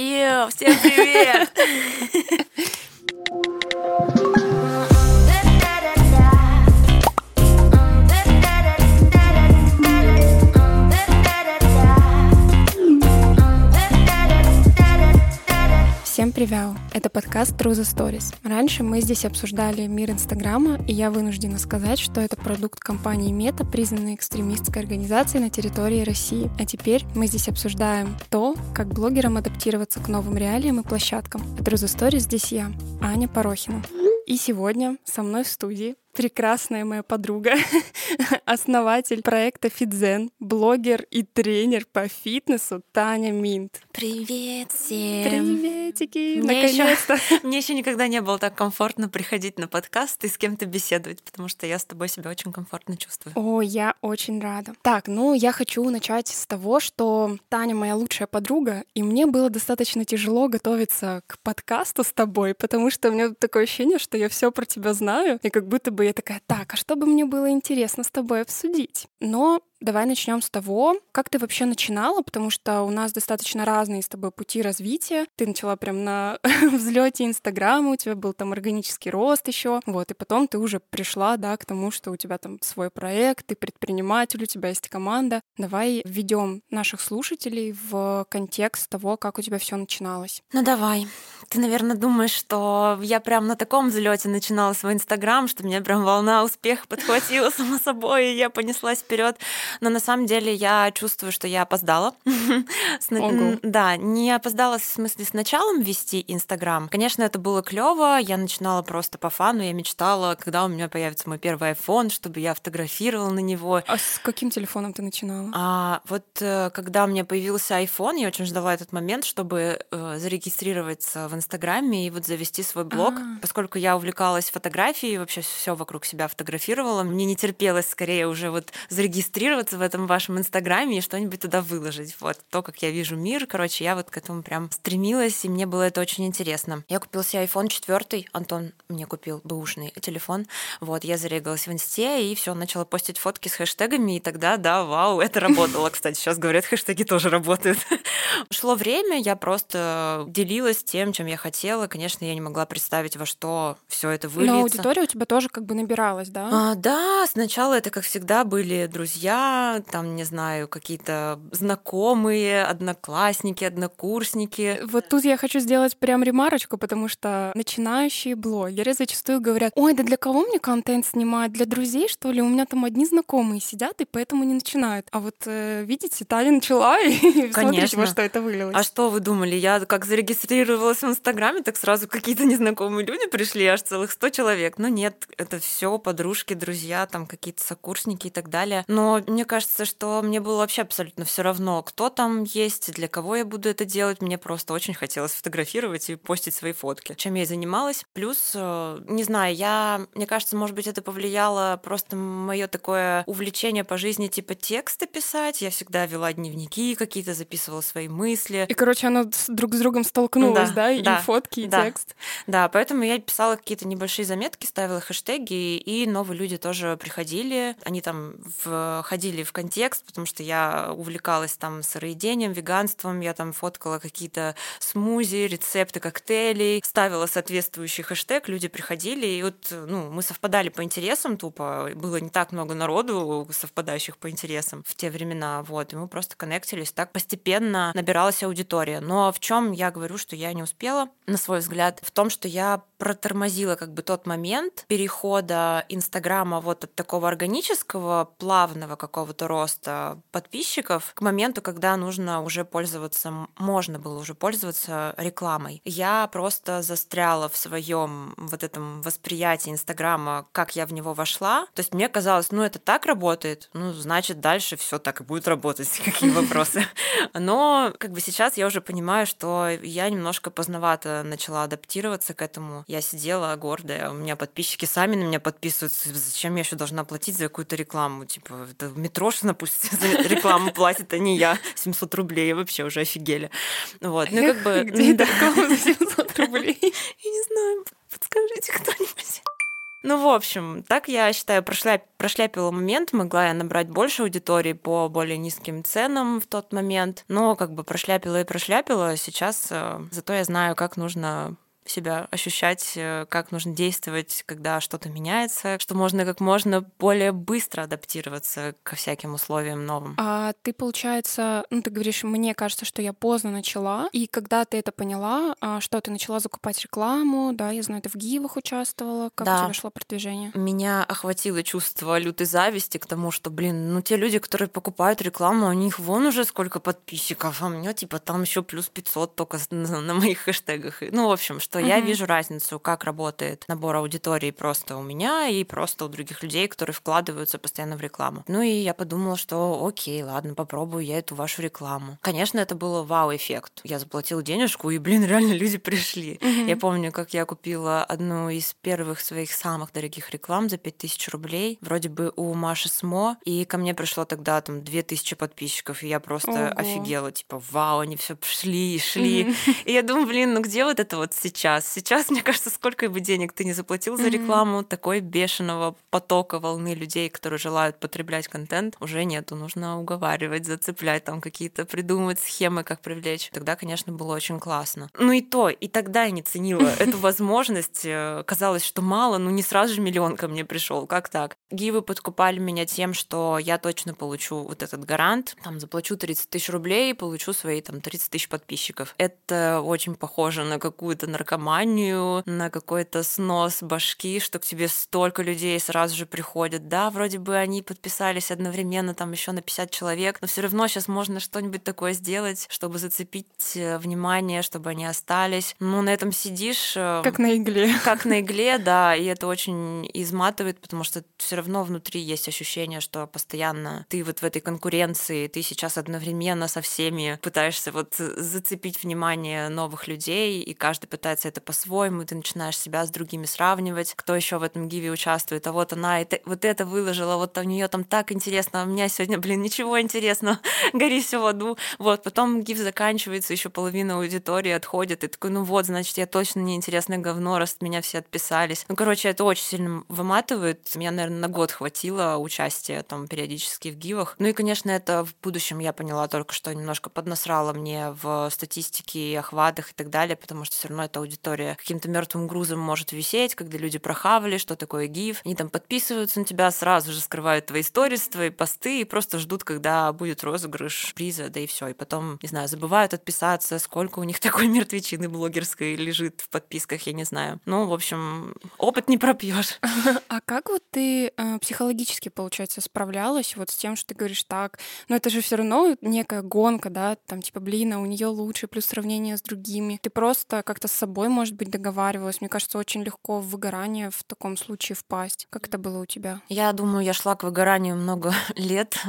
И всем привет! Всем привет! Это подкаст Тру за stories. Раньше мы здесь обсуждали мир Инстаграма, и я вынуждена сказать, что это продукт компании Meta, признанной экстремистской организацией на территории России. А теперь мы здесь обсуждаем то, как блогерам адаптироваться к новым реалиям и площадкам. А Тру за stories здесь я, Аня Порохина. И сегодня со мной в студии прекрасная моя подруга, основатель проекта FitZen, блогер и тренер по фитнесу Таня Минт. Привет всем! Приветики! Наконец-то! Мне еще никогда не было так комфортно приходить на подкаст и с кем-то беседовать, потому что я с тобой себя очень комфортно чувствую. О, я очень рада. Так, я хочу начать с того, что Таня моя лучшая подруга, и мне было достаточно тяжело готовиться к подкасту с тобой, потому что у меня такое ощущение, что я все про тебя знаю, и как будто бы я такая, так, а что бы мне было интересно с тобой обсудить? Но давай начнем с того, как ты вообще начинала, потому что у нас достаточно разные с тобой пути развития. Ты начала прям на взлете Инстаграма, у тебя был там органический рост еще, вот, и потом ты уже пришла, да, к тому, что у тебя там свой проект, ты предприниматель, у тебя есть команда. Давай введем наших слушателей в контекст того, как у тебя все начиналось. Ну давай. Ты, наверное, думаешь, что я прям на таком взлете начинала свой Инстаграм, что меня прям волна успеха подхватила сама собой, и я понеслась вперед. Но на самом деле я чувствую, что я опоздала. Да, не опоздала в смысле с началом вести Инстаграм. Конечно, это было клево. Я начинала просто по фану. Я мечтала, когда у меня появится мой первый iPhone, чтобы я фотографировала на него. А с каким телефоном ты начинала? Когда у меня появился iPhone, я очень ждала этот момент, чтобы зарегистрироваться в Инстаграме и вот завести свой блог. Поскольку я увлекалась фотографией, вообще все вокруг себя фотографировала, мне не терпелось скорее уже вот зарегистрироваться в этом вашем Инстаграме и что-нибудь туда выложить. Вот то, как я вижу мир. Короче, я вот к этому прям стремилась, и мне было это очень интересно. Я купила себе iPhone 4, Антон мне купил бэушный телефон. Вот, я зарегалась в Инсте, и все начала постить фотки с хэштегами, и тогда, да, вау, это работало. Кстати, сейчас говорят, хэштеги тоже работают. Шло время, я просто делилась тем, чем я хотела. Конечно, я не могла представить, во что все это выльется. Но аудитория у тебя тоже как бы набиралась, да? Да, сначала это, как всегда, были друзья, там, не знаю, какие-то знакомые, одноклассники, однокурсники. Вот тут я хочу сделать прям ремарочку, потому что начинающие блогеры зачастую говорят, ой, да для кого мне контент снимать? Для друзей, что ли? У меня там одни знакомые сидят, и поэтому не начинают. А вот, видите, Таня начала, и смотрите, во что это вылилось. А что вы думали? Я как зарегистрировалась в Инстаграме, так сразу какие-то незнакомые люди пришли, аж целых 100 человек. Ну нет, это все подружки, друзья, там какие-то сокурсники и так далее. Но мне кажется, что мне было вообще абсолютно все равно, кто там есть, для кого я буду это делать. Мне просто очень хотелось фотографировать и постить свои фотки, чем я и занималась. Плюс, не знаю, мне кажется, может быть, это повлияло просто мое такое увлечение по жизни, типа тексты писать. Я всегда вела дневники какие-то, записывала свои мысли. И, короче, оно друг с другом столкнулось, да? И фотки, и текст. Да, поэтому я писала какие-то небольшие заметки, ставила хэштеги, и новые люди тоже приходили. Они там ходили в контекст, потому что я увлекалась там сыроедением, веганством, я там фоткала какие-то смузи, рецепты коктейлей, ставила соответствующий хэштег, люди приходили, и вот мы совпадали по интересам тупо, было не так много народу, совпадающих по интересам в те времена, вот, и мы просто коннектились, так постепенно набиралась аудитория. Но в чем я говорю, что я не успела, на свой взгляд, в том, что я протормозила как бы тот момент перехода Инстаграма вот от такого органического, плавного какого-то роста подписчиков к моменту, когда можно было уже пользоваться рекламой. Я просто застряла в своем вот этом восприятии Инстаграма, как я в него вошла. То есть мне казалось, это так работает, значит, дальше все так и будет работать, какие вопросы. Но как бы сейчас я уже понимаю, что я немножко поздновато начала адаптироваться к этому. Я сидела гордая, у меня подписчики сами на меня подписываются, зачем я еще должна платить за какую-то рекламу, типа Митрошина пусть за рекламу платит, а не я. 700 рублей, вообще уже офигели. Вот. Где реклама за 700 рублей? Я не знаю, подскажите кто-нибудь. Ну, в общем, так, я считаю, прошляпила момент. Могла я набрать больше аудитории по более низким ценам в тот момент. Но как бы прошляпила. Сейчас зато я знаю, как нужно себя ощущать, как нужно действовать, когда что-то меняется, что можно как можно более быстро адаптироваться ко всяким условиям новым. А ты, получается, ты говоришь, мне кажется, что я поздно начала, и когда ты это поняла, что ты начала закупать рекламу, да, я знаю, ты в гивах участвовала, как у тебя шло продвижение? Меня охватило чувство лютой зависти к тому, что, те люди, которые покупают рекламу, у них вон уже сколько подписчиков, а у меня типа там еще плюс 500 только на моих хэштегах. Ну, в общем, что я вижу разницу, как работает набор аудитории просто у меня и просто у других людей, которые вкладываются постоянно в рекламу. Ну и я подумала, что окей, ладно, попробую я эту вашу рекламу. Конечно, это был вау-эффект. Я заплатила денежку, и, реально люди пришли. Я помню, как я купила одну из первых своих самых дорогих реклам за 5000 рублей, вроде бы у Маши Смо, и ко мне пришло тогда 2000 подписчиков, и я просто офигела, вау, они все шли и шли. И я думаю, где вот это вот сейчас? Сейчас, мне кажется, сколько бы денег ты не заплатил за рекламу, такой бешеного потока волны людей, которые желают потреблять контент, уже нету. Нужно уговаривать, зацеплять, какие-то придумывать схемы, как привлечь. Тогда, конечно, было очень классно. И тогда я не ценила эту возможность. Казалось, что мало, не сразу же миллион ко мне пришел. Как так? Гивы подкупали меня тем, что я точно получу вот этот гарант, заплачу 30 000 рублей и получу свои 30 000 подписчиков. Это очень похоже на какую-то наркоманию, на какой-то снос башки, что к тебе столько людей сразу же приходят. Да, вроде бы они подписались одновременно еще на 50 человек, но все равно сейчас можно что-нибудь такое сделать, чтобы зацепить внимание, чтобы они остались. На этом сидишь... Как на игле. Как на игле, да, и это очень изматывает, потому что все равно внутри есть ощущение, что постоянно ты вот в этой конкуренции, ты сейчас одновременно со всеми пытаешься зацепить внимание новых людей, и каждый пытается это по-своему, и ты начинаешь себя с другими сравнивать, кто еще в этом гиве участвует, а вот она вот это выложила, вот у нее так интересно, а у меня сегодня, ничего интересного, гори все в аду. Вот, потом гив заканчивается, еще половина аудитории отходит, и такой, значит, я точно неинтересное говно, раз от меня все отписались. Это очень сильно выматывает. Меня, наверное, на год хватило участия периодически в гивах. И, конечно, это в будущем я поняла только, что немножко поднасрало мне в статистике, охватах и так далее, потому что все равно эта аудитория каким-то мертвым грузом может висеть, когда люди прохавали, что такое гив. Они подписываются на тебя, сразу же скрывают твои сторис, твои посты и просто ждут, когда будет розыгрыш приза, да и все. И потом, не знаю, забывают отписаться, сколько у них такой мертвечины блогерской лежит в подписках, я не знаю. В общем, опыт не пропьешь. А как ты психологически, получается, справлялась с тем, что ты говоришь так? Это же все равно некая гонка, да? А у нее лучше, плюс сравнение с другими. Ты просто как-то с собой, может быть, договаривалась. Мне кажется, очень легко в выгорание в таком случае впасть. Как это было у тебя? Я думаю, я шла к выгоранию много лет.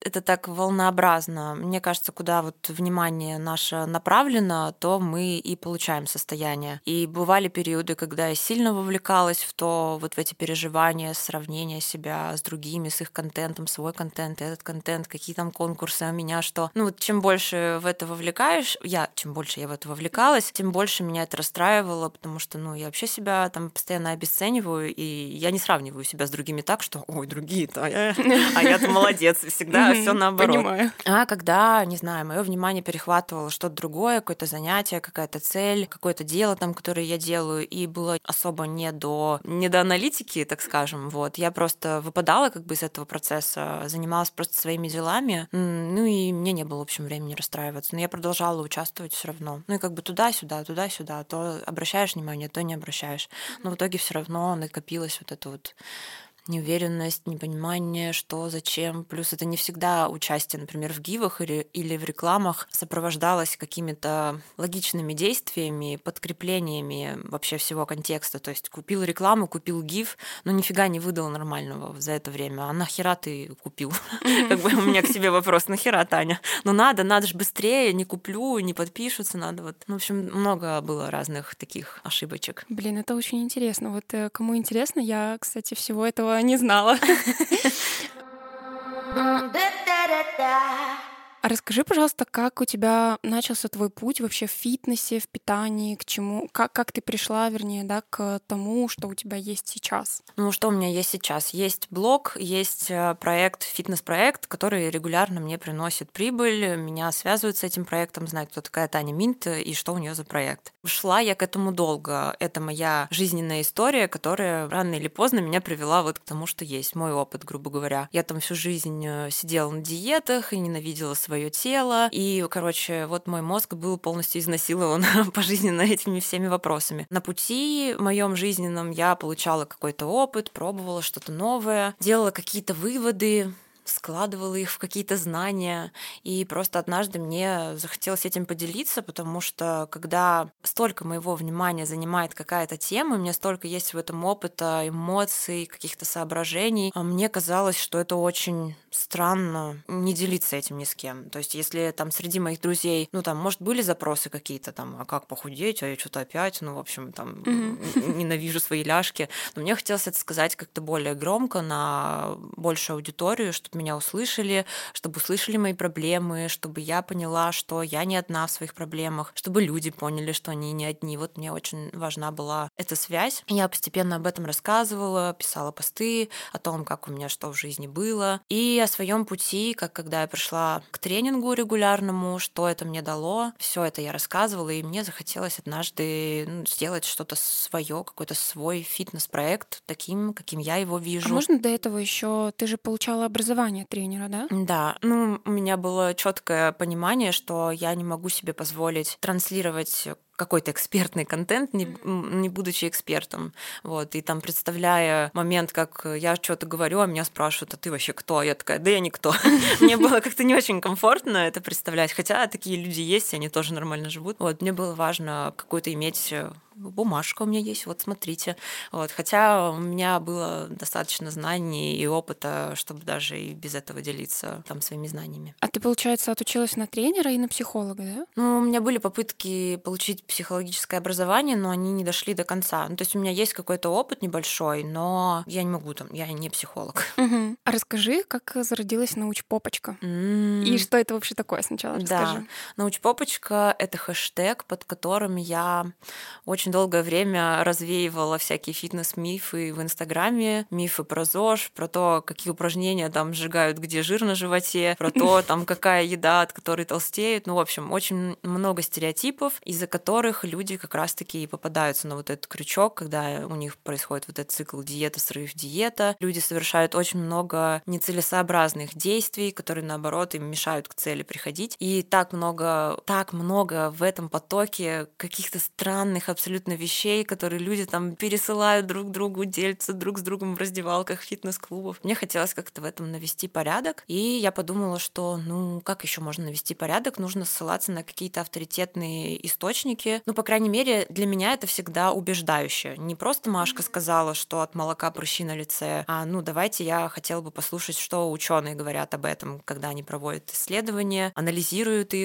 Это так волнообразно. Мне кажется, куда внимание наше направлено, то мы и получаем состояние. И бывали периоды, когда я сильно вовлекалась в то, в эти переживания, сравнение себя с другими, с их контентом, свой контент, этот контент, какие конкурсы у меня, что. Чем больше в это вовлекаешь, чем больше я в это вовлекалась, тем больше меня это расстраивало, потому что, я вообще себя постоянно обесцениваю, и я не сравниваю себя с другими так, что ой, другие-то, а я-то молодец, всегда все наоборот. Понимаю. А когда, не знаю, мое внимание перехватывало что-то другое, какое-то занятие, какая-то цель, какое-то дело, которое я делаю, и было особо не до аналитики, так скажем, я просто выпадала из этого процесса, занималась просто своими делами, и мне не было, в общем, времени расстраиваться, но я продолжала участвовать все равно. И туда-сюда, туда-сюда, то обращаешь внимание, то не обращаешь. Но в итоге все равно накопилось эта неуверенность, непонимание, что, зачем. Плюс это не всегда участие, например, в гивах или в рекламах сопровождалось какими-то логичными действиями, подкреплениями вообще всего контекста. То есть купил рекламу, купил гив, но нифига не выдал нормального за это время. А нахера ты купил? У меня к тебе вопрос, нахера, Таня? Ну надо же быстрее, не куплю, не подпишутся, надо . В общем, много было разных таких ошибочек. Это очень интересно. Кому интересно, я, кстати, всего этого не знала. А расскажи, пожалуйста, как у тебя начался твой путь вообще в фитнесе, в питании, к чему, как ты пришла, вернее, да, к тому, что у тебя есть сейчас? Ну, что у меня есть сейчас? Есть блог, есть проект, фитнес-проект, который регулярно мне приносит прибыль, меня связывают с этим проектом, знают, кто такая Таня Минт и что у нее за проект. Шла я к этому долго. Это моя жизненная история, которая рано или поздно меня привела вот к тому, что есть мой опыт, грубо говоря. Я там всю жизнь сидела на диетах и ненавидела свое тело. И, короче, вот мой мозг был полностью изнасилован пожизненно этими всеми вопросами. На пути моем жизненном я получала какой-то опыт, пробовала что-то новое, делала какие-то выводы, складывала их в какие-то знания. И просто однажды мне захотелось этим поделиться, потому что когда столько моего внимания занимает какая-то тема, у меня столько есть в этом опыта, эмоций, каких-то соображений, мне казалось, что это очень странно не делиться этим ни с кем. То есть если там среди моих друзей, ну там, может, были запросы какие-то там, а как похудеть, а я что-то опять, ну, в общем, там, ненавижу свои ляжки. Но мне хотелось это сказать как-то более громко, на большую аудиторию, чтобы меня услышали, чтобы услышали мои проблемы, чтобы я поняла, что я не одна в своих проблемах, чтобы люди поняли, что они не одни. Вот мне очень важна была эта связь. Я постепенно об этом рассказывала, писала посты о том, как у меня что в жизни было, и о своем пути, как когда я пришла к тренингу регулярному, что это мне дало. Все это я рассказывала, и мне захотелось однажды сделать что-то свое, какой-то свой фитнес-проект таким, каким я его вижу. А можно до этого еще? Ты же получала образование тренера, да? Да. Ну, у меня было четкое понимание, что я не могу себе позволить транслировать какой-то экспертный контент, не будучи экспертом. Вот. И там, представляя момент, как я что-то говорю, а меня спрашивают, а ты вообще кто? Я такая, да я никто. Мне было как-то не очень комфортно это представлять. Хотя такие люди есть, они тоже нормально живут. Вот. Мне было важно какую-то иметь... Бумажка у меня есть, вот смотрите. Вот. Хотя у меня было достаточно знаний и опыта, чтобы даже и без этого делиться там своими знаниями. А ты, получается, отучилась на тренера и на психолога, да? Ну, у меня были попытки получить психологическое образование, но они не дошли до конца. Ну, то есть у меня есть какой-то опыт небольшой, но я не могу там, я не психолог. Угу. А расскажи, как зародилась научпопочка? И что это вообще такое сначала? Расскажи. Да. Научпопочка — это хэштег, под которым я очень долгое время развеивала всякие фитнес-мифы в Инстаграме, мифы про ЗОЖ, про то, какие упражнения там сжигают, где жир на животе, про то, там, какая еда, от которой толстеют. Ну, в общем, очень много стереотипов, из-за которых люди как раз-таки и попадаются на вот этот крючок, когда у них происходит вот этот цикл диета, срыв, диета. Люди совершают очень много нецелесообразных действий, которые, наоборот, им мешают к цели приходить. И так много в этом потоке каких-то странных абсолютно вещей, которые люди там пересылают друг другу, делятся друг с другом в раздевалках фитнес-клубов. Мне хотелось как-то в этом навести порядок, и я подумала, что, ну, как еще можно навести порядок? Нужно ссылаться на какие-то авторитетные источники. Ну, по крайней мере, для меня это всегда убеждающе. Не просто Машка сказала, что от молока прыщи на лице, а, ну, давайте я хотела бы послушать, что ученые говорят об этом, когда они проводят исследования, анализируют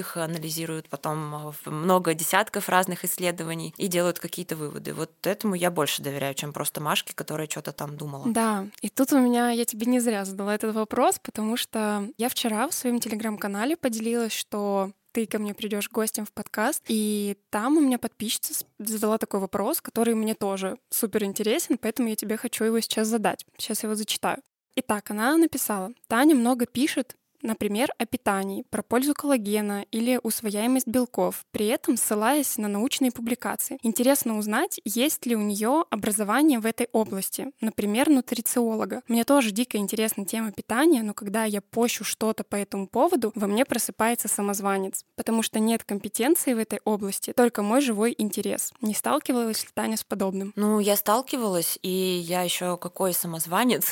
потом много десятков разных исследований и делают какие-то выводы. Вот этому я больше доверяю, чем просто Машке, которая что-то там думала. Да, и тут я тебе не зря задала этот вопрос, потому что я вчера в своем телеграм-канале поделилась, что ты ко мне придешь гостем в подкаст, и там у меня подписчица задала такой вопрос, который мне тоже супер интересен, поэтому я тебе хочу его сейчас задать. Сейчас я его зачитаю. Итак, она написала: «Таня много пишет, например, о питании, про пользу коллагена или усвояемость белков, при этом ссылаясь на научные публикации. Интересно узнать, есть ли у нее образование в этой области, например, нутрициолога. Мне тоже дико интересна тема питания, но когда я пощу что-то по этому поводу, во мне просыпается самозванец, потому что нет компетенции в этой области, только мой живой интерес. Не сталкивалась ли Таня с подобным?» Ну, я сталкивалась, и я еще какой самозванец,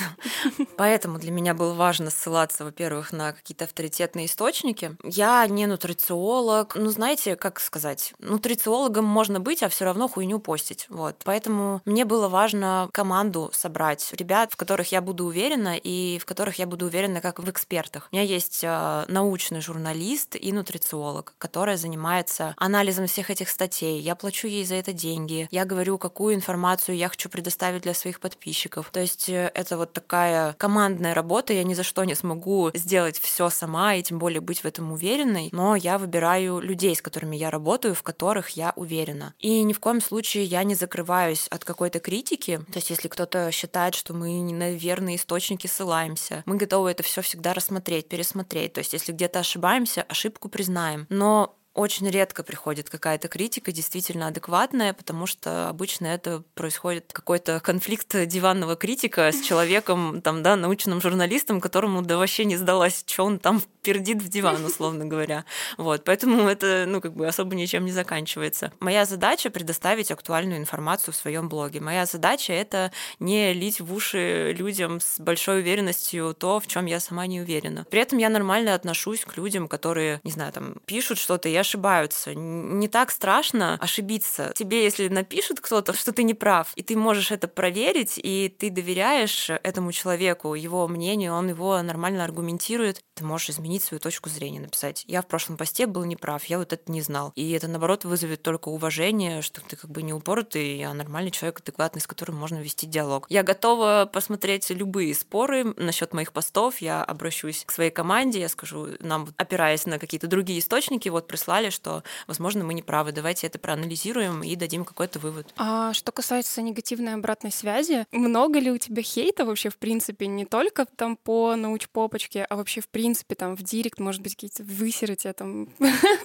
поэтому для меня было важно ссылаться, во-первых, на какие-то авторитетные источники. Я не нутрициолог. Ну, знаете, как сказать, нутрициологом можно быть, а все равно хуйню постить. Вот. Поэтому мне было важно команду собрать. Ребят, в которых я буду уверена, и в которых я буду уверена как в экспертах. У меня есть научный журналист и нутрициолог, которая занимается анализом всех этих статей. Я плачу ей за это деньги. Я говорю, какую информацию я хочу предоставить для своих подписчиков. То есть это вот такая командная работа. Я ни за что не смогу сделать все все сама и тем более быть в этом уверенной, но я выбираю людей, с которыми я работаю, в которых я уверена. И ни в коем случае я не закрываюсь от какой-то критики. То есть если кто-то считает, что мы не на верные источники ссылаемся, мы готовы это все всегда рассмотреть, пересмотреть. То есть если где-то ошибаемся, ошибку признаем. Но очень редко приходит какая-то критика действительно адекватная, потому что обычно это происходит какой-то конфликт диванного критика с человеком, там, да, научным журналистом, которому да вообще не сдалась, что он там пердит в диван, условно говоря. Вот, поэтому это, ну, как бы особо ничем не заканчивается. Моя задача — предоставить актуальную информацию в своем блоге. Моя задача — это не лить в уши людям с большой уверенностью то, в чем я сама не уверена. При этом я нормально отношусь к людям, которые, не знаю, там, пишут что-то и ошибаются. Не так страшно ошибиться. Тебе, если напишет кто-то, что ты не прав, и ты можешь это проверить, и ты доверяешь этому человеку, его мнению, он его нормально аргументирует, ты можешь изменить свою точку зрения, написать: я в прошлом посте был неправ, я вот это не знал. И это, наоборот, вызовет только уважение, что ты как бы не упоротый, а нормальный человек, адекватный, с которым можно вести диалог. Я готова посмотреть любые споры насчет моих постов, я обращусь к своей команде, я скажу, нам, опираясь на какие-то другие источники, вот прислали, что, возможно, мы не правы, давайте это проанализируем и дадим какой-то вывод. А что касается негативной обратной связи, много ли у тебя хейта вообще в принципе, не только там по научпопочке, а вообще в принципе там в директ, может быть, какие-то высеры тебе там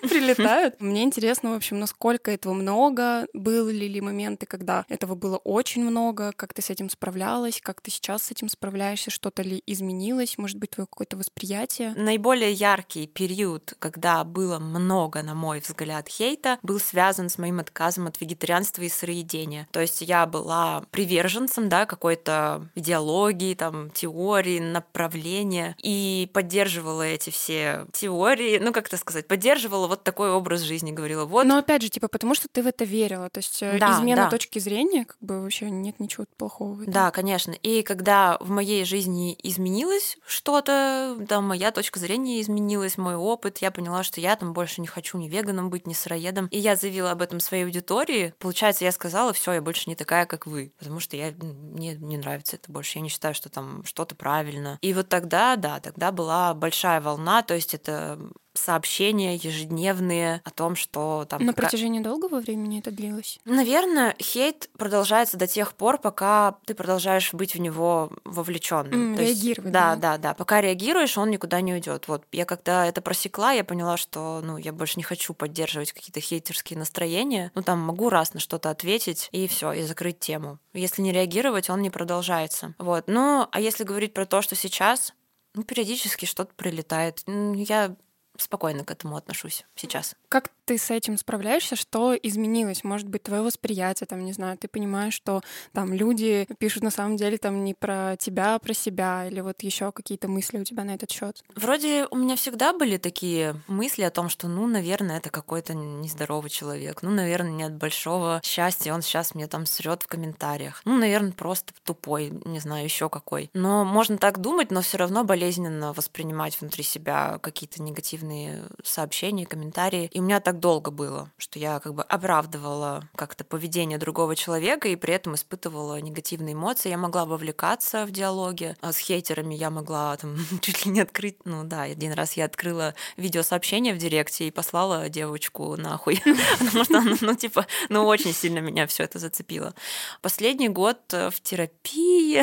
прилетают? Мне интересно, в общем, насколько этого много, были ли моменты, когда этого было очень много, как ты с этим справлялась, как ты сейчас с этим справляешься, что-то ли изменилось, может быть, твое какое-то восприятие? Наиболее яркий период, когда было много, на мой взгляд, хейта, был связан с моим отказом от вегетарианства и сыроедения. То есть я была приверженцем, да, какой-то идеологии, там, теории, направления, и поддерживала эти все теории, ну, как это сказать, поддерживала вот такой образ жизни, говорила, вот. Но опять же, типа, потому что ты в это верила, то есть да, измена точки зрения, как бы вообще нет ничего плохого в этом. Да, конечно. И когда в моей жизни изменилось что-то, там, моя точка зрения изменилась, мой опыт, я поняла, что я там больше не хочу ни веганом быть, ни сыроедом. И я заявила об этом своей аудитории. Получается, я сказала: все, я больше не такая, как вы, потому что мне не нравится это больше. Я не считаю, что там что-то правильно. И вот тогда, да, тогда была большая волна, то есть это сообщения ежедневные о том, что там... На протяжении долгого времени это длилось? Наверное, хейт продолжается до тех пор, пока ты продолжаешь быть в него вовлечённым. Реагировать. Да, да, да. Пока реагируешь, он никуда не уйдет. Вот я когда это просекла, я поняла, что, ну, я больше не хочу поддерживать какие-то хейтерские настроения. Ну, там могу раз на что-то ответить, и все, и закрыть тему. Если не реагировать, он не продолжается. Вот. Ну, а если говорить про то, что сейчас, ну, периодически что-то прилетает. Я спокойно к этому отношусь сейчас. Как ты с этим справляешься? Что изменилось? Может быть, твое восприятие, там, не знаю, ты понимаешь, что там люди пишут на самом деле там не про тебя, а про себя, или вот еще какие-то мысли у тебя на этот счет? Вроде у меня всегда были такие мысли о том, что, ну, наверное, это какой-то нездоровый человек, ну, наверное, нет большого счастья, он сейчас мне там срет в комментариях, ну, наверное, просто тупой, не знаю, еще какой. Но можно так думать, но все равно болезненно воспринимать внутри себя какие-то негативные сообщения, комментарии. И у меня так долго было, что я как бы оправдывала как-то поведение другого человека и при этом испытывала негативные эмоции. Я могла вовлекаться в диалоги. А с хейтерами я могла там чуть ли не открыть. Ну да, один раз я открыла видеосообщение в директе и послала девочку нахуй. Потому что она, ну, типа, ну, очень сильно меня все это зацепило. Последний год в терапии.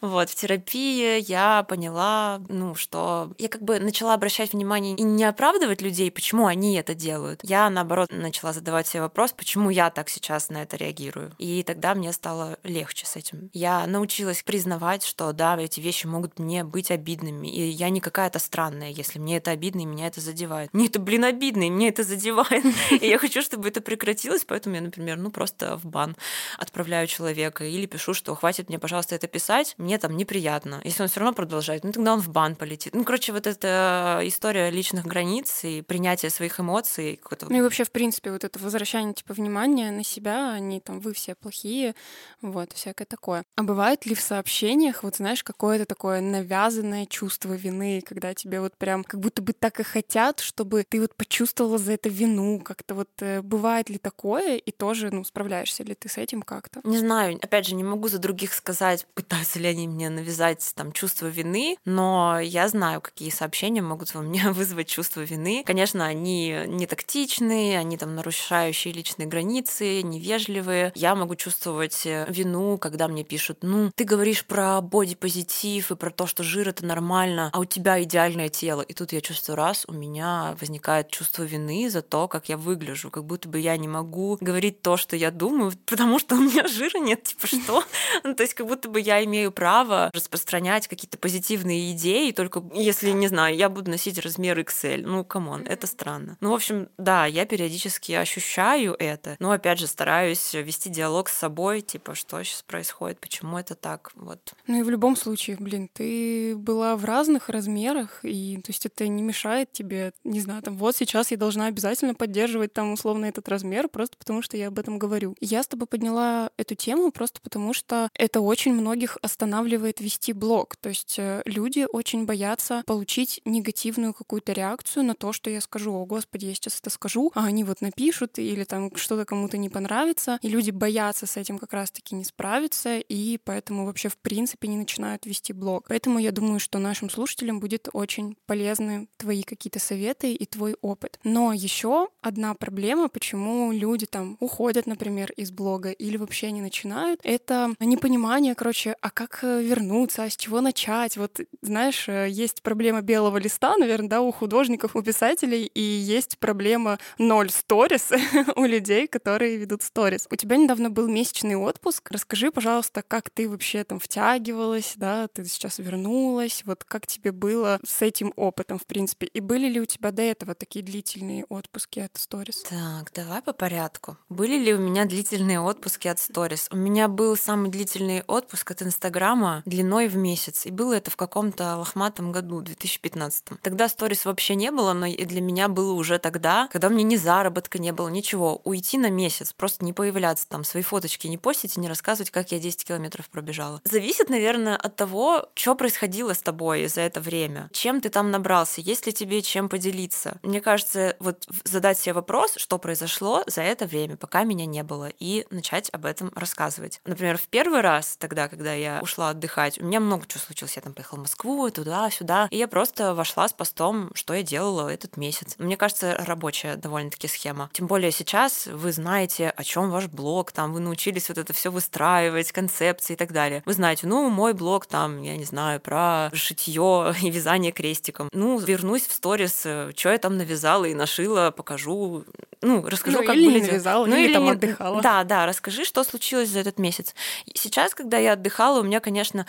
Вот, в терапии я поняла, ну, что я как бы начала обращать внимание и не оправдывать людей, почему они это делают. Я, наоборот, начала задавать себе вопрос, почему я так сейчас на это реагирую. И тогда мне стало легче с этим. Я научилась признавать, что да, эти вещи могут мне быть обидными, и я не какая-то странная, если мне это обидно, и меня это задевает. Мне это, блин, обидно, и меня это задевает. И я хочу, чтобы это прекратилось, поэтому я, например, ну, просто в бан отправляю человека или пишу, что хватит мне, пожалуйста, это писать, мне там неприятно. Если он все равно продолжает, ну, тогда он в бан полетит. Ну, короче, вот эта история личных границ и принятие своих эмоций. Ну и вообще, в принципе, вот это возвращение типа внимания на себя, они там, вы все плохие, вот, всякое такое. А бывает ли в сообщениях, вот знаешь, какое-то такое навязанное чувство вины, когда тебе вот прям как будто бы так и хотят, чтобы ты вот почувствовала за это вину, как-то вот бывает ли такое, и тоже, ну, справляешься ли ты с этим как-то? Не знаю, опять же, не могу за других сказать, пытаются ли они мне навязать там чувство вины, но я знаю, какие сообщения могут во мне вызвать чувство вины. Конечно, они не тактичные, они там нарушающие личные границы, невежливые. Я могу чувствовать вину, когда мне пишут: ну, ты говоришь про бодипозитив и про то, что жир — это нормально, а у тебя идеальное тело. И тут я чувствую, раз, у меня возникает чувство вины за то, как я выгляжу, как будто бы я не могу говорить то, что я думаю, потому что у меня жира нет, типа что? То есть как будто бы я имею право распространять какие-то позитивные идеи, только если, не знаю, я буду носить размер XL. Ну, камон, это странно. Ну, в общем, да, я периодически ощущаю это, но, опять же, стараюсь вести диалог с собой, типа, что сейчас происходит, почему это так, вот. Ну и в любом случае, блин, ты была в разных размерах, и, то есть, это не мешает тебе, не знаю, там, вот сейчас я должна обязательно поддерживать там, условно, этот размер, просто потому что я об этом говорю. Я с тобой подняла эту тему просто потому, что это очень многих останавливает вести блог, то есть люди очень боятся получить негативную какую-то реакцию на то, что я скажу. О, господи, я сейчас это скажу, а они вот напишут, или там что-то кому-то не понравится, и люди боятся с этим как раз-таки не справиться, и поэтому вообще в принципе не начинают вести блог. Поэтому я думаю, что нашим слушателям будет очень полезны твои какие-то советы и твой опыт. Но еще одна проблема, почему люди там уходят, например, из блога или вообще не начинают, это непонимание, короче, а как вернуться, а с чего начать? Вот, знаешь, есть проблема белого листа, наверное, да, у художников, у писателей, и есть проблема 0 сторис у людей, которые ведут сторис. У тебя недавно был месячный отпуск. Расскажи, пожалуйста, как ты вообще там втягивалась, да, ты сейчас вернулась, вот как тебе было с этим опытом, в принципе, и были ли у тебя до этого такие длительные отпуски от сторис? Так, давай по порядку. Были ли у меня длительные отпуски от сторис? У меня был самый длительный отпуск от Инстаграма длиной в месяц, и было это в каком-то лохматом году, 2015. Тогда сторис вообще не было, но и для меня было уже тогда, когда у меня ни заработка не было, ничего. Уйти на месяц, просто не появляться там, свои фоточки не постить и не рассказывать, как я 10 километров пробежала. Зависит, наверное, от того, что происходило с тобой за это время, чем ты там набрался, есть ли тебе чем поделиться. Мне кажется, вот задать себе вопрос, что произошло за это время, пока меня не было, и начать об этом рассказывать. Например, в первый раз тогда, когда я ушла отдыхать, у меня много чего случилось. Я там поехала в Москву, туда-сюда, и я просто вошла с постом, что я делала этот месяц. Мне кажется, рабочая довольно-таки схема. Тем более сейчас вы знаете, о чем ваш блог, там вы научились вот это все выстраивать, концепции и так далее. Вы знаете, ну, мой блог там, я не знаю, про шитье и вязание крестиком. Ну, вернусь в сторис, что я там навязала и нашила, покажу, ну, расскажу, как были дела. Ну, или там отдыхала. Да, расскажи, что случилось за этот месяц. Сейчас, когда я отдыхала, у меня, конечно,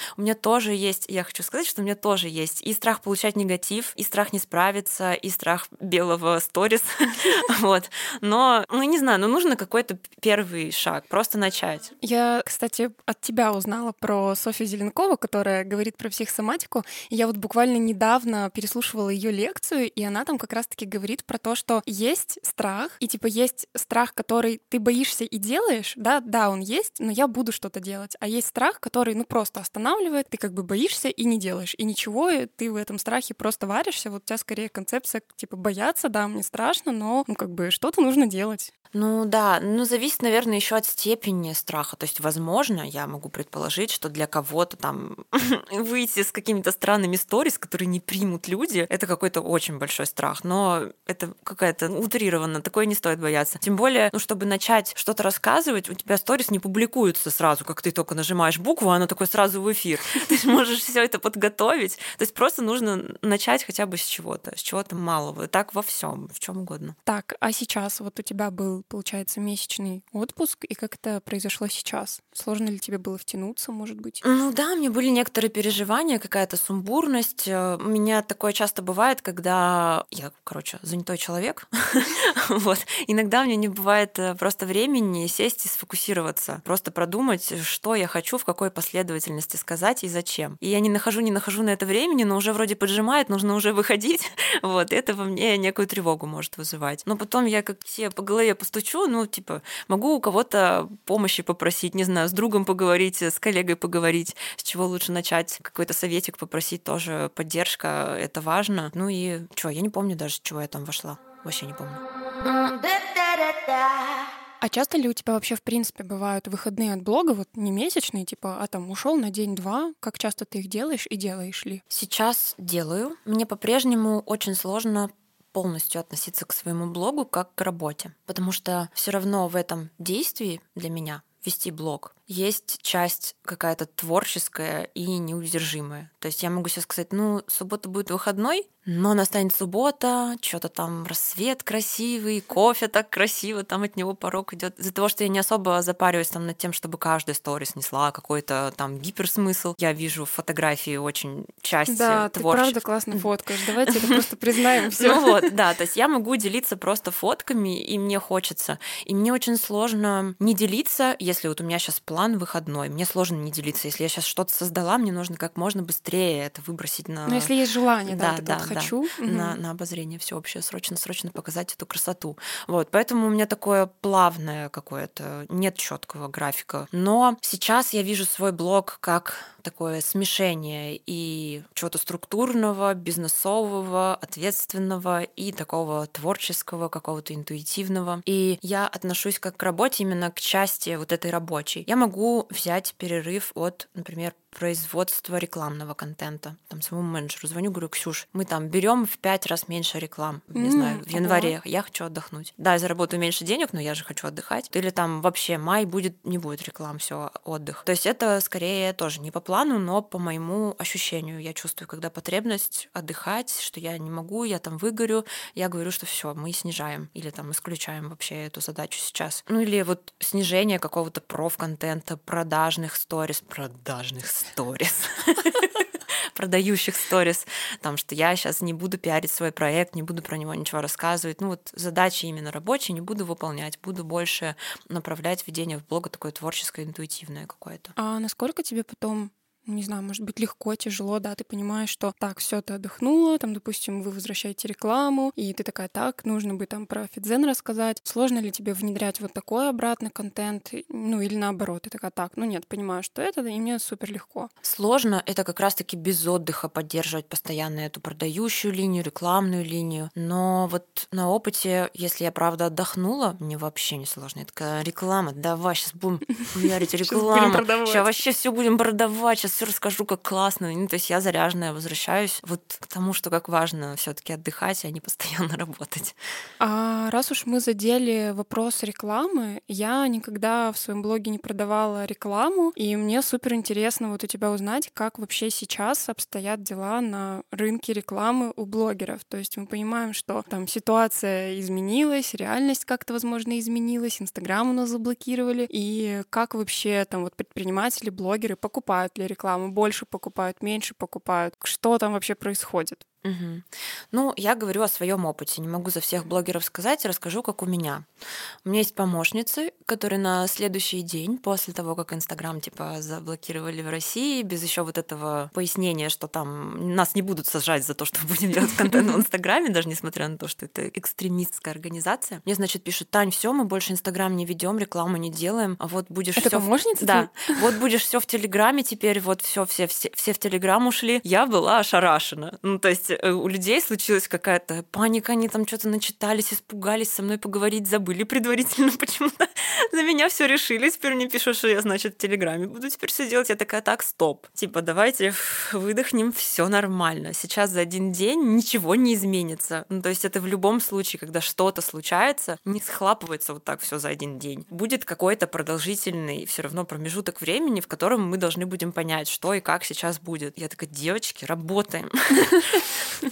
я хочу сказать, что у меня тоже есть и страх получать негатив, и страх не справиться, и страх белого сторис, вот. Но, ну, не знаю, но нужно какой-то первый шаг, просто начать. Я, кстати, от тебя узнала про Софью Зеленкову, которая говорит про психосоматику. Я вот буквально недавно переслушивала ее лекцию, и она там как раз-таки говорит про то, что есть страх, и типа есть страх, который ты боишься и делаешь, да, он есть, но я буду что-то делать. А есть страх, который, ну, просто останавливает, ты как бы боишься и не делаешь, и ничего, и ты в этом страхе просто варишься, вот у тебя скорее концепция, типа, бояться, да, мне страшно, но, ну, как бы, что-то нужно делать. Ну да, ну зависит, наверное, еще от степени страха. То есть, возможно, я могу предположить, что для кого-то там выйти с какими-то странными сторис, которые не примут люди, это какой-то очень большой страх. Но это какая-то утрированно, такое не стоит бояться. Тем более, ну, чтобы начать что-то рассказывать, у тебя сторис не публикуются сразу, как ты только нажимаешь букву, оно такое сразу в эфир. Ты можешь все это подготовить. То есть просто нужно начать хотя бы с чего-то малого. Так во всем, в чем угодно. Так, а сейчас вот у тебя был был, получается, месячный отпуск, и как это произошло сейчас? Сложно ли тебе было втянуться, может быть? Ну да, у меня были некоторые переживания, какая-то сумбурность. У меня такое часто бывает, когда я, занятой человек. Иногда у меня не бывает просто времени сесть и сфокусироваться, просто продумать, что я хочу, в какой последовательности сказать и зачем. И я не нахожу на это времени, но уже вроде поджимает, нужно уже выходить. Это во мне некую тревогу может вызывать. Но потом я как все по голове постучу, могу у кого-то помощи попросить, не знаю, с другом поговорить, с коллегой поговорить, с чего лучше начать, какой-то советик попросить, тоже поддержка, это важно. Я не помню даже, с чего я там вошла. Вообще не помню. А часто ли у тебя вообще, в принципе, бывают выходные от блога, не месячные, ушел на день-два? Как часто ты их делаешь и делаешь ли? Сейчас делаю. Мне по-прежнему очень сложно полностью относиться к своему блогу как к работе, потому что все равно в этом действии для меня вести блог есть часть какая-то творческая и неудержимая. То есть я могу сейчас сказать, суббота будет выходной, но настанет суббота, что-то там рассвет красивый, кофе так красиво, там от него порог идет. Из-за того, что я не особо запариваюсь над тем, чтобы каждая сторис несла какой-то там гиперсмысл. Я вижу в фотографии очень часть творчества. Да, ты правда классно фоткаешь, давайте это просто признаем все. То есть я могу делиться просто фотками, и мне хочется. И мне очень сложно не делиться, если у меня сейчас план выходной. Мне сложно не делиться. Если я сейчас что-то создала, мне нужно как можно быстрее это выбросить на... если есть желание, хочу. На обозрение всеобщее, срочно показать эту красоту. Поэтому у меня такое плавное какое-то, нет четкого графика. Но сейчас я вижу свой блог как такое смешение и чего-то структурного, бизнесового, ответственного и такого творческого, какого-то интуитивного. И я отношусь как к работе, именно к части этой рабочей. Я могу взять перерыв от, например, производства рекламного контента. Там своему менеджеру звоню, говорю: Ксюш, мы там берем в 5 раз меньше реклам, не знаю, в январе, я хочу отдохнуть. Да, я заработаю меньше денег, но я же хочу отдыхать. Или там вообще май не будет реклам, все отдых. То есть это скорее тоже не по плану, но по моему ощущению. Я чувствую, когда потребность отдыхать, что я не могу, я там выгорю, я говорю, что все, мы снижаем или там исключаем вообще эту задачу сейчас. Или снижение какого-то профконтента, продажных сторис. Продающих сторис, там, что я сейчас не буду пиарить свой проект, не буду про него ничего рассказывать. Задачи именно рабочие не буду выполнять, буду больше направлять ведение в блог такое творческое, интуитивное какое-то. А насколько тебе потом, не знаю, может быть, легко, тяжело, да, ты понимаешь, что так, все, ты отдохнула, там, допустим, вы возвращаете рекламу, и ты такая, так, нужно бы там про FitZen рассказать. Сложно ли тебе внедрять такой обратный контент, или наоборот, ты такая, так, нет, понимаю, что это, и мне супер легко. Сложно это как раз-таки без отдыха поддерживать постоянно эту продающую линию, рекламную линию, но на опыте, если я правда отдохнула, мне вообще не сложно. Это такая реклама, давай, сейчас будем пиарить рекламу, сейчас вообще все будем продавать, сейчас все расскажу, как классно. То есть я заряженная, возвращаюсь к тому, что как важно все-таки отдыхать, а не постоянно работать. А раз уж мы задели вопрос рекламы, я никогда в своем блоге не продавала рекламу, и мне супер интересно у тебя узнать, как вообще сейчас обстоят дела на рынке рекламы у блогеров. То есть мы понимаем, что там ситуация изменилась, реальность как-то, возможно, изменилась, Инстаграм у нас заблокировали, и как вообще там предприниматели, блогеры покупают ли рекламу? Больше покупают, меньше покупают. Что там вообще происходит? Угу. Я говорю о своем опыте. Не могу за всех блогеров сказать, расскажу, как у меня. У меня есть помощницы, которые на следующий день, после того, как Инстаграм заблокировали в России, без еще этого пояснения, что там нас не будут сажать за то, что будем делать контент в Инстаграме, даже несмотря на то, что это экстремистская организация. Мне, пишут: Тань, все, мы больше Инстаграм не ведем, рекламу не делаем. А вот будешь это помощница? Да. Будешь все в Телеграме теперь, все в Телеграм ушли. Я была ошарашена. То есть у людей случилась какая-то паника, они там что-то начитались, испугались, со мной поговорить забыли предварительно почему-то. За меня все решили, теперь мне пишут, что я, в Телеграме буду теперь все делать. Я такая, так, стоп. Давайте выдохнем, все нормально. Сейчас за один день ничего не изменится. То есть это в любом случае, когда что-то случается, не схлапывается так все за один день. Будет какой-то продолжительный все равно промежуток времени, в котором мы должны будем понять, что и как сейчас будет. Я такая, девочки, работаем.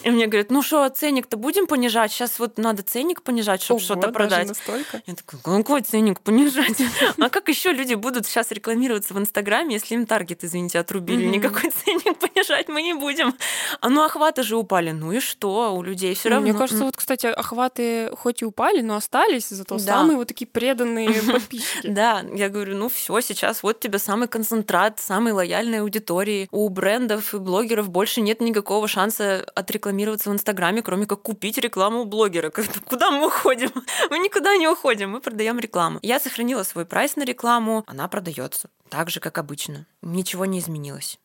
И мне говорят, ну что, ценник-то будем понижать? Сейчас вот надо ценник понижать, чтобы что-то продать. Настолько? Я такая, ну какой ценник понижать? А как еще люди будут сейчас рекламироваться в Инстаграме, если им таргет, извините, отрубили? Никакой ценник понижать мы не будем. А ну охваты же упали. Ну и что? У людей все равно... Мне кажется, вот, кстати, охваты хоть и упали, но остались зато самые вот такие преданные подписчики. Да, я говорю, ну все, сейчас вот тебе самый концентрат, самой лояльной аудитории. У брендов и блогеров больше нет никакого шанса отрекламироваться в Инстаграме, кроме как купить рекламу у блогера. Куда мы уходим? Мы никуда не уходим, мы продаем рекламу. Я сохранила свой прайс на рекламу, она продается так же, как обычно. Ничего не изменилось.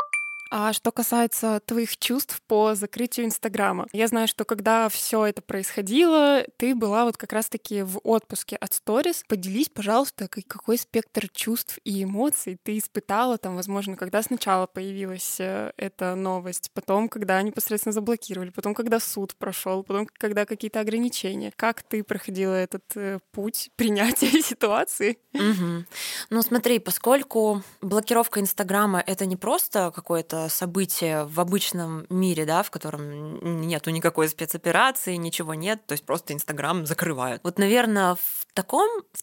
А что касается твоих чувств по закрытию Инстаграма, я знаю, что когда все это происходило, ты была вот как раз-таки в отпуске от сторис. Поделись, пожалуйста, какой спектр чувств и эмоций ты испытала там, возможно, когда сначала появилась эта новость, потом, когда непосредственно заблокировали, потом, когда суд прошел, потом, когда какие-то ограничения. Как ты проходила этот путь принятия ситуации? Ну смотри, поскольку блокировка Инстаграма — это не просто какое-то событие в обычном мире, да, в котором нету никакой спецоперации, ничего нет, то есть просто Инстаграм закрывают. Вот, наверное, в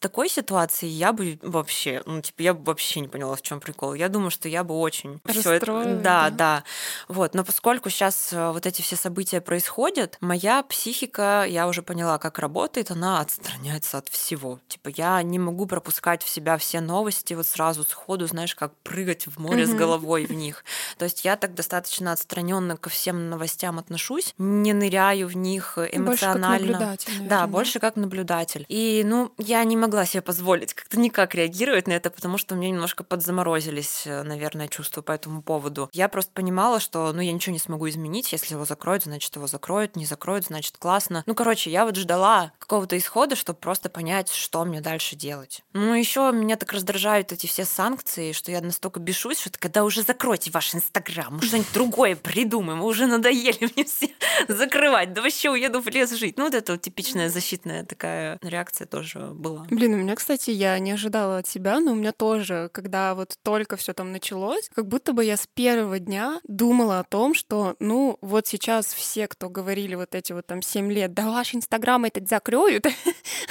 такой ситуации я бы вообще, я бы вообще не поняла, в чем прикол. Я думаю, что я бы очень все это, да. Вот, но поскольку сейчас вот эти все события происходят, моя психика, я уже поняла, как работает, она отстраняется от всего. Я не могу пропускать в себя все новости вот сразу сходу, знаешь, как прыгать в море с головой в них. То есть я так достаточно отстраненно ко всем новостям отношусь, не ныряю в них эмоционально. Больше как наблюдатель, наверное. Да, больше как наблюдатель. И, я не могла себе позволить как-то никак реагировать на это, потому что у меня немножко подзаморозились, наверное, чувства по этому поводу. Я просто понимала, что, я ничего не смогу изменить. Если его закроют, значит, его закроют. Не закроют, значит, классно. Я вот ждала какого-то исхода, чтобы просто понять, что мне дальше делать. Еще меня так раздражают эти все санкции, что я настолько бешусь, что когда уже закройте ваш Инстаграм, мы что-нибудь другое придумаем, мы уже надоели мне все закрывать, да вообще уеду в лес жить. Это вот типичная защитная такая реакция тоже была. Блин, у меня, кстати, я не ожидала от себя, но у меня тоже, когда вот только все там началось, как будто бы я с первого дня думала о том, что вот сейчас все, кто говорили вот эти вот там 7 лет, да ваш Инстаграм этот закроют,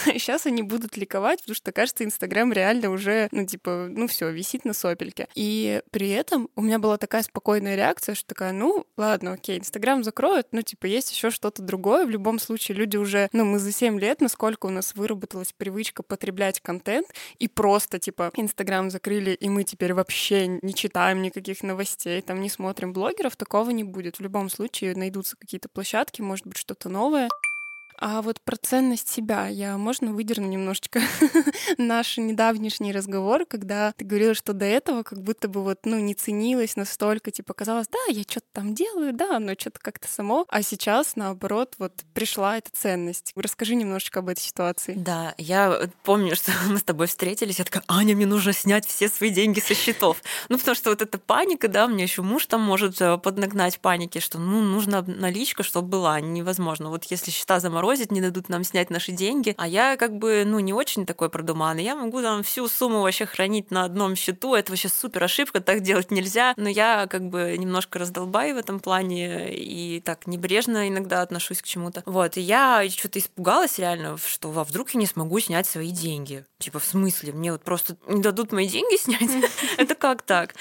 сейчас они будут ликовать, потому что, кажется, Инстаграм реально уже, все, висит на сопельке. И при этом у меня была такая спокойная реакция, что такая, ладно, окей, Инстаграм закроют, есть еще что-то другое. В любом случае, люди уже, мы за 7 лет, насколько у нас выработалась привычка потреблять контент, и просто, Инстаграм закрыли, и мы теперь вообще не читаем никаких новостей, там, не смотрим блогеров, такого не будет. В любом случае, найдутся какие-то площадки, может быть, что-то новое. А вот про ценность себя можно выдерну немножечко наш недавнешний разговор, когда ты говорила, что до этого как будто бы не ценилась настолько, казалось, да, я что-то там делаю, да, но что-то как-то само. А сейчас, наоборот, пришла эта ценность. Расскажи немножечко об этой ситуации. Да, я помню, что мы с тобой встретились, я такая, Аня, мне нужно снять все свои деньги со счетов. Потому что вот эта паника, да, мне еще муж там может поднагнать паники, что нужна наличка, чтобы была, невозможно. Вот если счета заморозить, не дадут нам снять наши деньги. А я не очень такой продуманный. Я могу там всю сумму вообще хранить на одном счету. Это вообще супер ошибка, так делать нельзя. Но я немножко раздолбаю в этом плане и так небрежно иногда отношусь к чему-то. И я что-то испугалась реально, что вдруг я не смогу снять свои деньги. В смысле? Мне просто не дадут мои деньги снять? Это как так?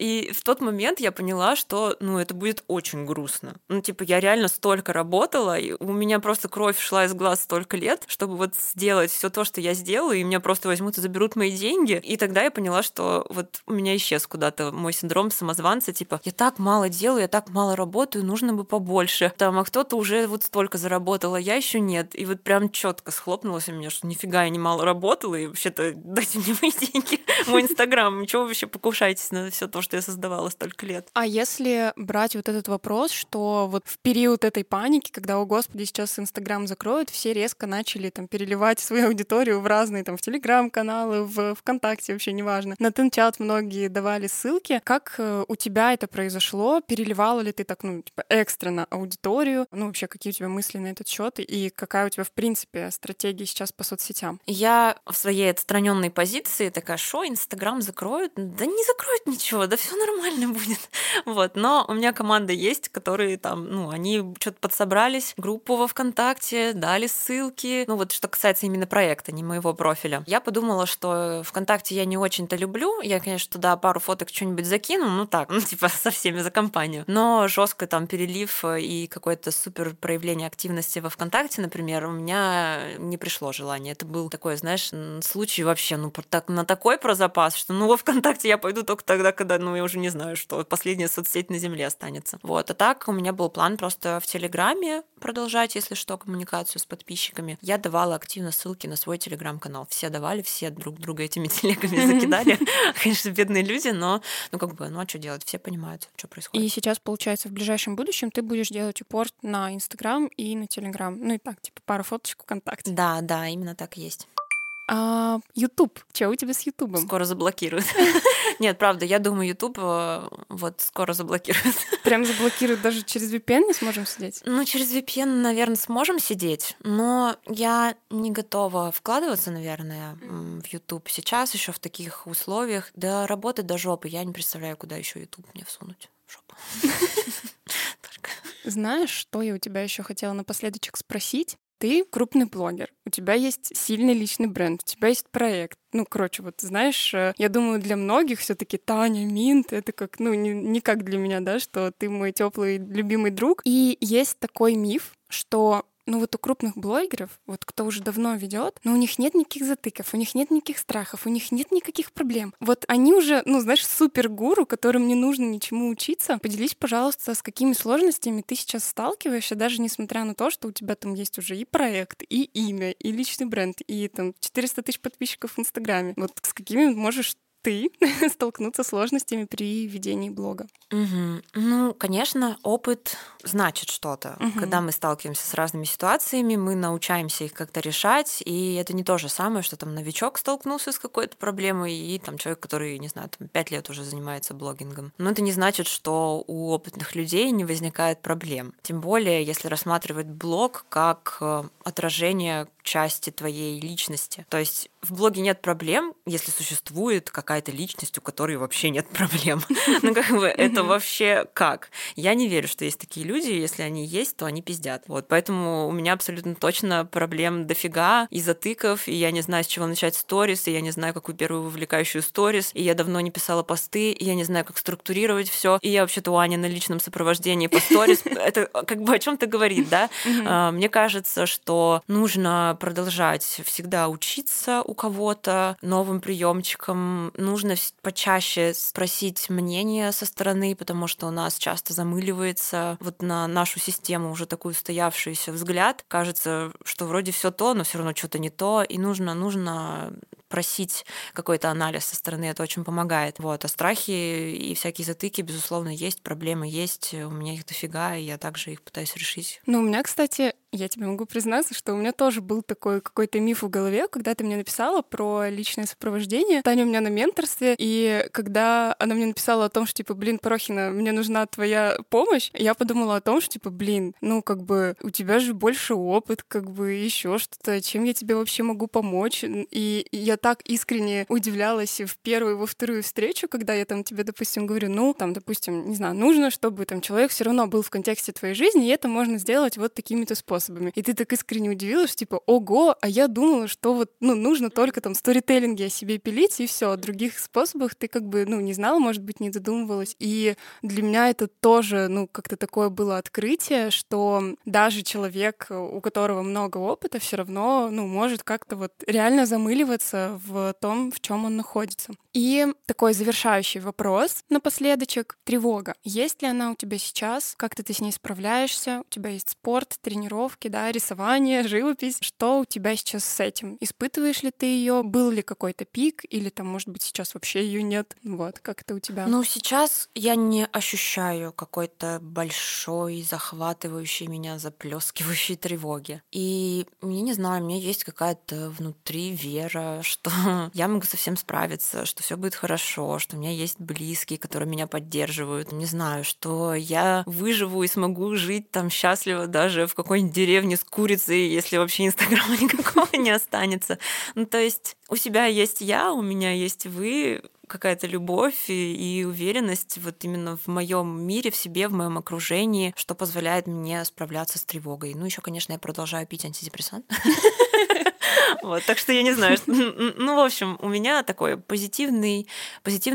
И в тот момент я поняла, что это будет очень грустно. Я реально столько работала, и у меня просто кровь шла из глаз столько лет, чтобы сделать все то, что я сделала, и меня просто возьмут и заберут мои деньги. И тогда я поняла, что у меня исчез куда-то мой синдром самозванца, я так мало делаю, я так мало работаю, нужно бы побольше. А кто-то уже столько заработал, а я еще нет. И прям четко схлопнулось у меня, что нифига я не мало работала, и вообще-то дайте мне мои деньги, мой Инстаграм, чего вы вообще покушаетесь на все то, что я создавала столько лет. А если брать вот этот вопрос, что в период этой паники, когда, о господи, сейчас Инстаграм Инстаграм закроют, все резко начали там переливать свою аудиторию в разные там в Телеграм-каналы, в ВКонтакте, вообще неважно. На Тенчат многие давали ссылки. Как у тебя это произошло? Переливала ли ты так, экстренно аудиторию? Вообще, какие у тебя мысли на этот счет и какая у тебя, в принципе, стратегия сейчас по соцсетям? Я в своей отстраненной позиции такая: шо, Инстаграм закроют? Да не закроют ничего, да все нормально будет. Вот, но у меня команда есть, которые там, они что-то подсобрались, группу во ВКонтакте, дали ссылки. Что касается именно проекта, не моего профиля. Я подумала, что ВКонтакте я не очень-то люблю. Я, конечно, туда пару фоток что-нибудь закину, со всеми за компанию. Но жестко там перелив и какое-то супер проявление активности во ВКонтакте, например, у меня не пришло желания. Это был такой, случай вообще, на такой прозапас, что во ВКонтакте я пойду только тогда, когда, я уже не знаю, что последняя соцсеть на земле останется. Вот. А так у меня был план просто в Телеграме продолжать, если что, коммуникацию с подписчиками. Я давала активно ссылки на свой Телеграм-канал. Все давали, все друг друга этими телегами закидали. Конечно, бедные люди, но а что делать? Все понимают, что происходит. И сейчас, получается, в ближайшем будущем ты будешь делать упор на Инстаграм и на Телеграм. И так, пару фоточек ВКонтакте. Да, именно так и есть. А YouTube? Что у тебя с Ютубом? Скоро заблокируют. Нет, правда, я думаю, YouTube скоро заблокируют. Прям заблокируют, даже через VPN не сможем сидеть? Через VPN, наверное, сможем сидеть, но я не готова вкладываться, наверное, в YouTube сейчас еще в таких условиях. Да, работы до жопы, я не представляю, куда еще YouTube мне всунуть в жопу. Только. Знаешь, что я у тебя еще хотела напоследочек спросить? Ты крупный блогер, у тебя есть сильный личный бренд, у тебя есть проект. Знаешь, я думаю, для многих все-таки Таня Минт — это как, не как для меня, да, что ты мой теплый любимый друг. И есть такой миф, что у крупных блогеров, кто уже давно ведет, у них нет никаких затыков, у них нет никаких страхов, у них нет никаких проблем. Они уже, супергуру, которым не нужно ничему учиться. Поделись, пожалуйста, с какими сложностями ты сейчас сталкиваешься, даже несмотря на то, что у тебя там есть уже и проект, и имя, и личный бренд, и там 400 тысяч подписчиков в Инстаграме. С какими можешь ты столкнуться с сложностями при ведении блога? Угу. Конечно, опыт значит что-то. Угу. Когда мы сталкиваемся с разными ситуациями, мы научаемся их как-то решать, и это не то же самое, что там новичок столкнулся с какой-то проблемой, и там человек, который, 5 лет уже занимается блогингом. Но это не значит, что у опытных людей не возникает проблем. Тем более, если рассматривать блог как отражение части твоей личности. То есть в блоге нет проблем, если существует какая-то личность, у которой вообще нет проблем. Это вообще как? Я не верю, что есть такие люди, если они есть, то они пиздят. Поэтому у меня абсолютно точно проблем дофига и затыков, и я не знаю, с чего начать сторис, и я не знаю, какую первую вовлекающую сторис, и я давно не писала посты, и я не знаю, как структурировать все, и я вообще-то у Ани на личном сопровождении по сторис. Это о чем-то говорит, да? Мне кажется, что нужно продолжать всегда учиться у кого-то новым приемчикам. Нужно почаще спросить мнение со стороны, потому что у нас часто замыливается на нашу систему уже такой устоявшийся взгляд. Кажется, что вроде все то, но все равно что-то не то, и нужно просить какой-то анализ со стороны, это очень помогает. А страхи и всякие затыки, безусловно, есть, проблемы есть, у меня их дофига, и я также их пытаюсь решить. У меня, кстати, я тебе могу признаться, что у меня тоже был такой какой-то миф в голове, когда ты мне написала про личное сопровождение. Таня у меня на менторстве, и когда она мне написала о том, что, Порохина, мне нужна твоя помощь, я подумала о том, что, у тебя же больше опыт, еще что-то, чем я тебе вообще могу помочь? И я так искренне удивлялась в первую и во вторую встречу, когда я тебе, допустим, говорю, нужно, чтобы человек все равно был в контексте твоей жизни, и это можно сделать такими-то способами. И ты так искренне удивилась, ого, а я думала, что нужно только сторителлинги о себе пилить, и все, о других способах ты не знала, может быть, не додумывалась. И для меня это тоже, как-то такое было открытие, что даже человек, у которого много опыта, все равно, может как-то реально замыливаться в том, в чем он находится. И такой завершающий вопрос напоследочек — тревога. Есть ли она у тебя сейчас? Как-то ты с ней справляешься? У тебя есть спорт, тренировки, да, рисование, живопись. Что у тебя сейчас с этим? Испытываешь ли ты ее? Был ли какой-то пик? Или там, может быть, сейчас вообще ее нет? Вот, как это у тебя? Ну, сейчас я не ощущаю какой-то большой, захватывающей меня, заплескивающей тревоги. И, я не знаю, у меня есть какая-то внутри вера, что я могу со всем справиться, что все будет хорошо, что у меня есть близкие, которые меня поддерживают. Не знаю, что я выживу и смогу жить там счастливо даже в какой-нибудь деревне с курицей, если вообще Инстаграма никакого не останется. Ну, то есть у себя есть я, у меня есть вы, какая-то любовь и уверенность вот именно в моем мире, в себе, в моем окружении, что позволяет мне справляться с тревогой. Ну, еще, конечно, я продолжаю пить антидепрессант. Вот, так что я не знаю. Ну, в общем, у меня такой позитивный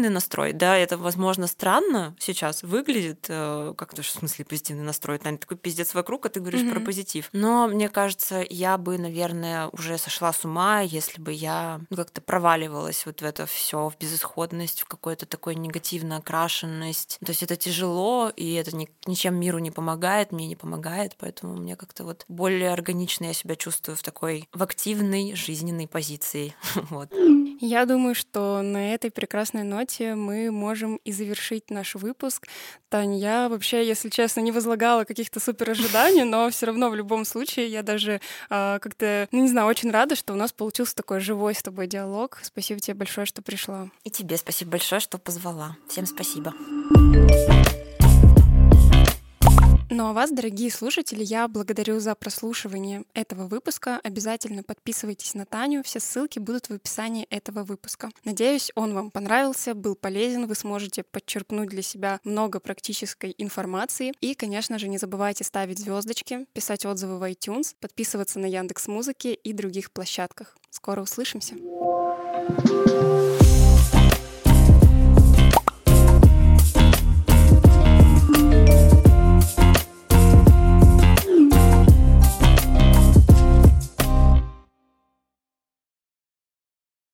настрой. Да, это, возможно, странно сейчас выглядит. Как-то, в смысле, позитивный настрой? Наверное, такой пиздец вокруг, а ты говоришь про позитив. Но, мне кажется, я бы, наверное, уже сошла с ума, если бы я как-то проваливалась вот в это все, в безысходность, в какую-то такую негативно окрашенность. То есть это тяжело, и это ничем миру не помогает, мне не помогает, поэтому мне как-то вот более органично я себя чувствую в такой, в активной жизненной позиции. Вот. Я думаю, что на этой прекрасной ноте мы можем и завершить наш выпуск. Тань, я вообще, если честно, не возлагала каких-то супер ожиданий, но все равно в любом случае я даже как-то, не знаю, очень рада, что у нас получился такой живой с тобой диалог. Спасибо тебе большое, что пришла. И тебе спасибо большое, что позвала. Всем спасибо. Ну а вас, дорогие слушатели, я благодарю за прослушивание этого выпуска. Обязательно подписывайтесь на Таню, все ссылки будут в описании этого выпуска. Надеюсь, он вам понравился, был полезен, вы сможете подчерпнуть для себя много практической информации. И, конечно же, не забывайте ставить звездочки, писать отзывы в iTunes, подписываться на Яндекс.Музыке и других площадках. Скоро услышимся!